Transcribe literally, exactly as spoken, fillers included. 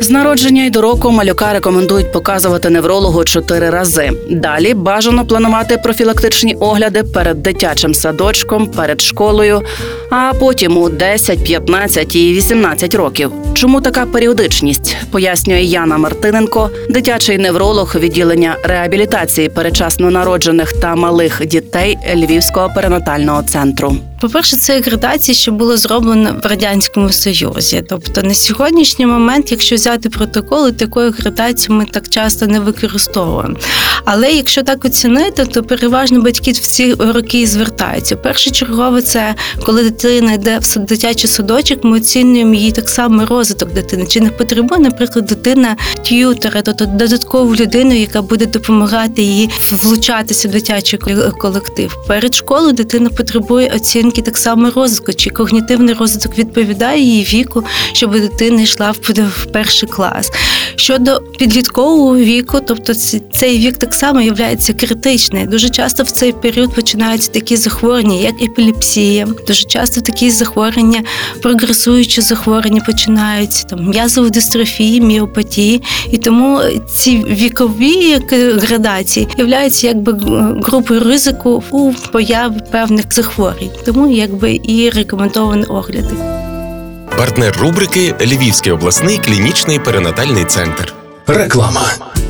З народження й до року малюка рекомендують показувати неврологу чотири рази. Далі бажано планувати профілактичні огляди перед дитячим садочком, перед школою, а потім у десять, п'ятнадцять і вісімнадцять років. Чому така періодичність, пояснює Яна Мартиненко, дитячий невролог відділення реабілітації передчасно народжених та малих дітей Львівського перинатального центру. По-перше, це акредитації, що було зроблено в Радянському Союзі. Тобто на сьогоднішній момент, якщо взяти протоколи, такої акредитації ми так часто не використовуємо. Але якщо так оцінити, то переважно батьки в ці роки і звертаються. Першочергово це, коли дитина йде в дитячий садочок, ми оцінюємо її так само розвиток дитини. Чи не потребує, наприклад, дитина т'ютера, тобто додаткову людину, яка буде допомагати їй влучатися в дитячий колектив. Перед школою дитина потребує оцінювання так само розвитку, чи когнітивний розвиток відповідає її віку, щоб дитина йшла в перший клас. Щодо підліткового віку, тобто цей вік так само є критичний. Дуже часто в цей період починаються такі захворювання, як епілепсія. Дуже часто такі захворювання, прогресуючі захворювання починаються, там м'язові дистрофії, міопатії. І тому ці вікові градації являються якби групою ризику у появи певних захворювань. Тому якби і рекомендовані огляди. Партнер рубрики Львівський обласний клінічний перинатальний центр. Реклама.